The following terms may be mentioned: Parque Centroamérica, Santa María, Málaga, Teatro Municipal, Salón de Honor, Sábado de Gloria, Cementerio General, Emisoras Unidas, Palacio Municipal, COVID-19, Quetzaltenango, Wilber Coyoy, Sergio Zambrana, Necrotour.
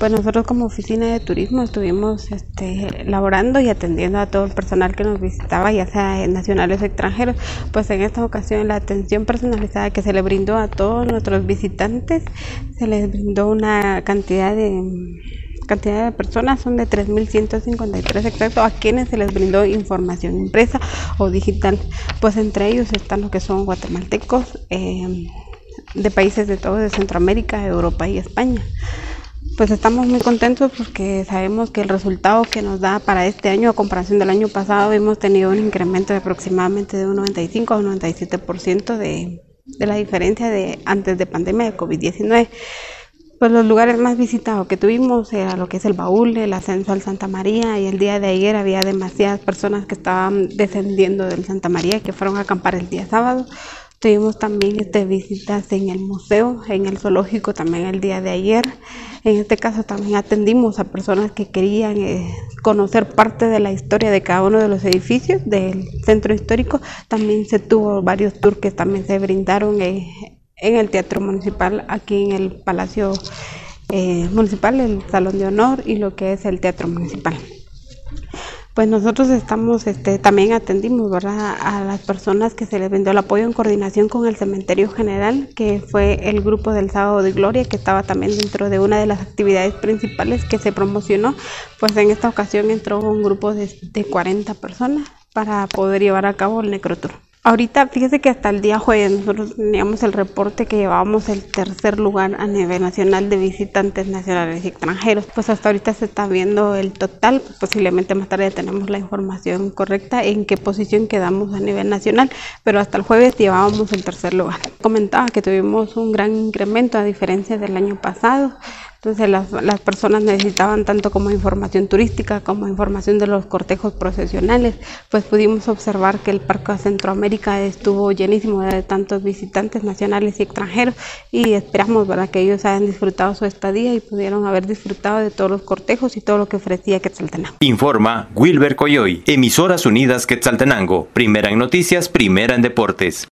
Pues nosotros como oficina de turismo estuvimos elaborando y atendiendo a todo el personal que nos visitaba, ya sea nacionales o extranjeros. Pues en esta ocasión la atención personalizada que se le brindó a todos nuestros visitantes, se les brindó una cantidad de personas, son de 3.153 exactos, a quienes se les brindó información impresa o digital. Pues entre ellos están los que son guatemaltecos, de países de todo, de Centroamérica, Europa y España. Pues estamos muy contentos porque sabemos que el resultado que nos da para este año, a comparación del año pasado, hemos tenido un incremento de aproximadamente de un 95 a un 97% de la diferencia de antes de pandemia de COVID-19. Pues los lugares más visitados que tuvimos era lo que es el Baúl, el ascenso al Santa María, y el día de ayer había demasiadas personas que estaban descendiendo del Santa María, que fueron a acampar el día sábado. Tuvimos también visitas en el museo, en el zoológico también el día de ayer. En este caso también atendimos a personas que querían conocer parte de la historia de cada uno de los edificios del centro histórico. También se tuvo varios tours que también se brindaron en el Teatro Municipal, aquí en el Palacio Municipal, el Salón de Honor y lo que es el Teatro Municipal. Pues nosotros estamos, también atendimos, ¿verdad?, a las personas que se les brindó el apoyo en coordinación con el Cementerio General, que fue el grupo del Sábado de Gloria, que estaba también dentro de una de las actividades principales que se promocionó. Pues en esta ocasión entró un grupo de 40 personas para poder llevar a cabo el Necrotour. Ahorita, fíjese que hasta el día jueves nosotros teníamos el reporte que llevábamos el tercer lugar a nivel nacional de visitantes nacionales y extranjeros. Pues hasta ahorita se está viendo el total, posiblemente más tarde tenemos la información correcta en qué posición quedamos a nivel nacional, pero hasta el jueves llevábamos el tercer lugar. Comentaba que tuvimos un gran incremento a diferencia del año pasado. Entonces las personas necesitaban tanto como información turística como información de los cortejos procesionales. Pues pudimos observar que el Parque Centroamérica estuvo llenísimo de tantos visitantes nacionales y extranjeros, y esperamos, ¿verdad?, que ellos hayan disfrutado su estadía y pudieron haber disfrutado de todos los cortejos y todo lo que ofrecía Quetzaltenango. Informa Wilber Coyoy, Emisoras Unidas Quetzaltenango, primera en noticias, primera en deportes.